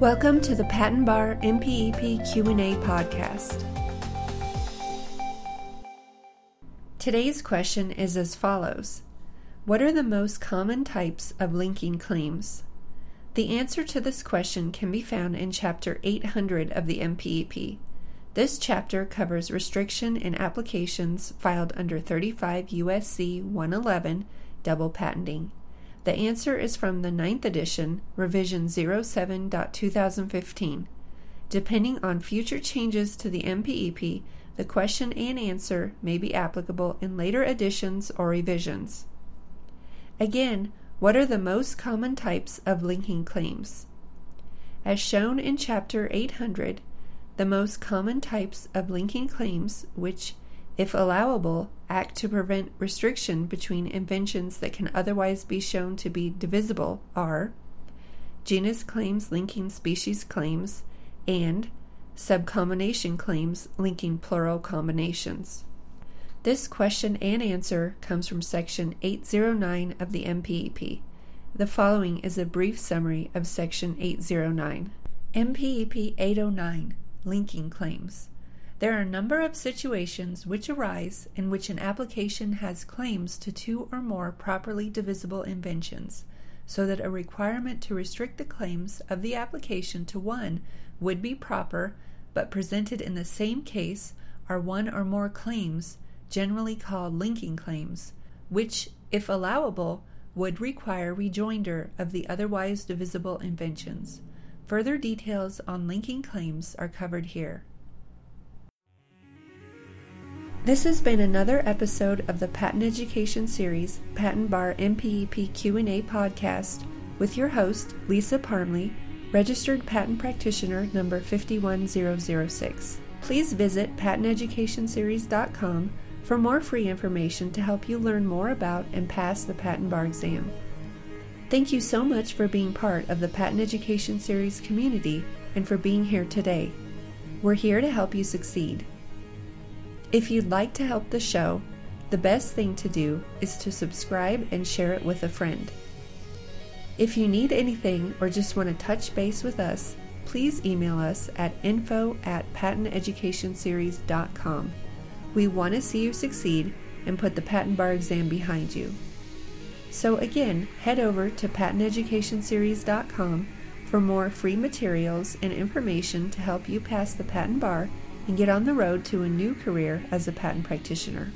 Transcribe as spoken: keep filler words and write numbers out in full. Welcome to the Patent Bar M P E P Q and A podcast. Today's question is as follows. What are the most common types of linking claims? The answer to this question can be found in Chapter eight hundred of the M P E P. This chapter covers restriction in applications filed under thirty-five U S C one eleven, double patenting. The answer is from the ninth edition, revision oh seven point two thousand fifteen. Depending on future changes to the M P E P, the question and answer may be applicable in later editions or revisions. Again, what are the most common types of linking claims? As shown in Chapter eight hundred, the most common types of linking claims, which, if allowable, act to prevent restriction between inventions that can otherwise be shown to be divisible, are genus claims linking species claims and subcombination claims linking plural combinations. This question and answer comes from Section eight oh nine of the M P E P. The following is a brief summary of Section eight oh nine. M P E P eight oh nine. Linking claims. There are a number of situations which arise in which an application has claims to two or more properly divisible inventions, so that a requirement to restrict the claims of the application to one would be proper, but presented in the same case are one or more claims, generally called linking claims, which, if allowable, would require rejoinder of the otherwise divisible inventions. Further details on linking claims are covered here. This has been another episode of the Patent Education Series Patent Bar M P E P Q and A podcast with your host, Lisa Parmley, Registered Patent Practitioner number five one oh oh six. Please visit patent education series dot com for more free information to help you learn more about and pass the Patent Bar exam. Thank you so much for being part of the Patent Education Series community and for being here today. We're here to help you succeed. If you'd like to help the show, the best thing to do is to subscribe and share it with a friend. If you need anything or just want to touch base with us, please email us at info at patent education series dot com. We want to see you succeed and put the Patent Bar exam behind you. So again, head over to patent education series dot com for more free materials and information to help you pass the Patent Bar and get on the road to a new career as a patent practitioner.